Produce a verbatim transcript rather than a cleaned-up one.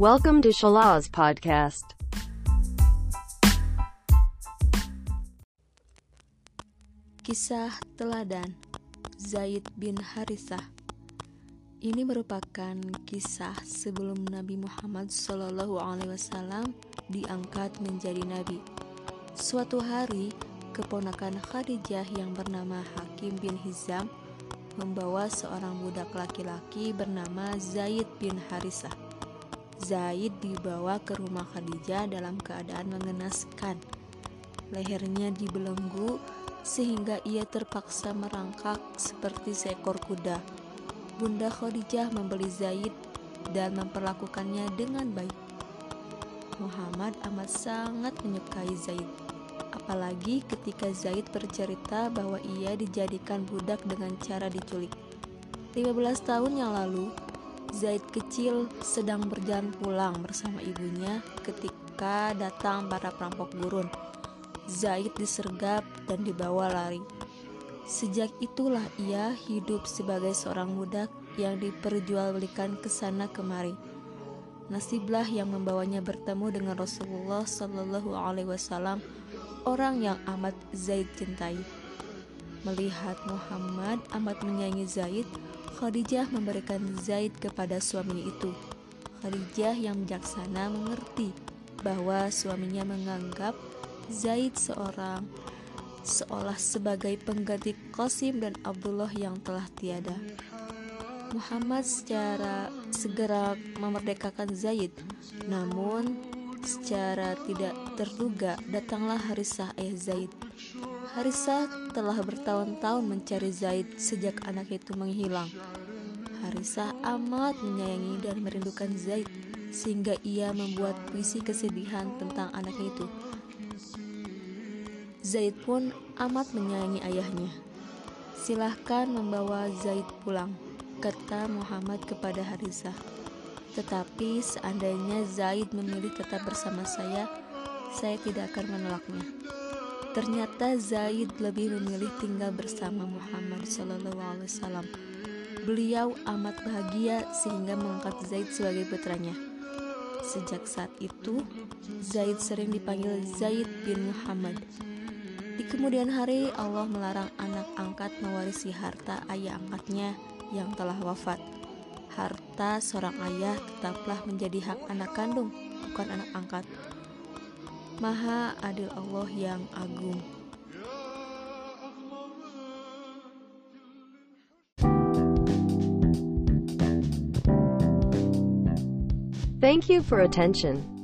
Welcome to Shalawaz Podcast. Kisah teladan Zaid bin Harisah. Ini merupakan kisah sebelum Nabi Muhammad Shallallahu Alaihi Wasallam diangkat menjadi nabi. Suatu hari, keponakan Khadijah yang bernama Hakim bin Hizam membawa seorang budak laki-laki bernama Zaid bin Harisah. Zaid dibawa ke rumah Khadijah dalam keadaan mengenaskan. Lehernya dibelenggu sehingga ia terpaksa merangkak seperti seekor kuda. Bunda Khadijah membeli Zaid dan memperlakukannya dengan baik. Muhammad amat sangat menyukai Zaid, apalagi ketika Zaid bercerita bahwa ia dijadikan budak dengan cara diculik. lima belas tahun yang lalu, Zaid kecil sedang berjalan pulang bersama ibunya ketika datang para perampok gurun. Zaid disergap dan dibawa lari. Sejak itulah ia hidup sebagai seorang budak yang diperjualbelikan kesana kemari. Nasiblah yang membawanya bertemu dengan Rasulullah Shallallahu Alaihi Wasallam, orang yang amat Zaid cintai. Melihat Muhammad amat menyayangi Zaid, Khadijah memberikan Zaid kepada suaminya itu. Khadijah yang bijaksana mengerti bahwa suaminya menganggap Zaid seorang seolah sebagai pengganti Qasim dan Abdullah yang telah tiada. Muhammad secara segera memerdekakan Zaid, namun secara tidak terduga datanglah Harisah ayah Zaid. Harisah telah bertahun-tahun mencari Zaid sejak anak itu menghilang. Harisah amat menyayangi dan merindukan Zaid sehingga ia membuat puisi kesedihan tentang anak itu. Zaid pun amat menyayangi ayahnya. "Silahkan membawa Zaid pulang," kata Muhammad kepada Harisah. "Tetapi seandainya Zaid memilih tetap bersama saya, saya tidak akan menolaknya." Ternyata Zaid lebih memilih tinggal bersama Muhammad shallallahu alaihi wasallam. Beliau amat bahagia sehingga mengangkat Zaid sebagai putranya. Sejak saat itu, Zaid sering dipanggil Zaid bin Muhammad. Di kemudian hari, Allah melarang anak angkat mewarisi harta ayah angkatnya yang telah wafat. Harta seorang ayah tetaplah menjadi hak anak kandung, bukan anak angkat. Maha adil Allah yang agung. Thank you for attention.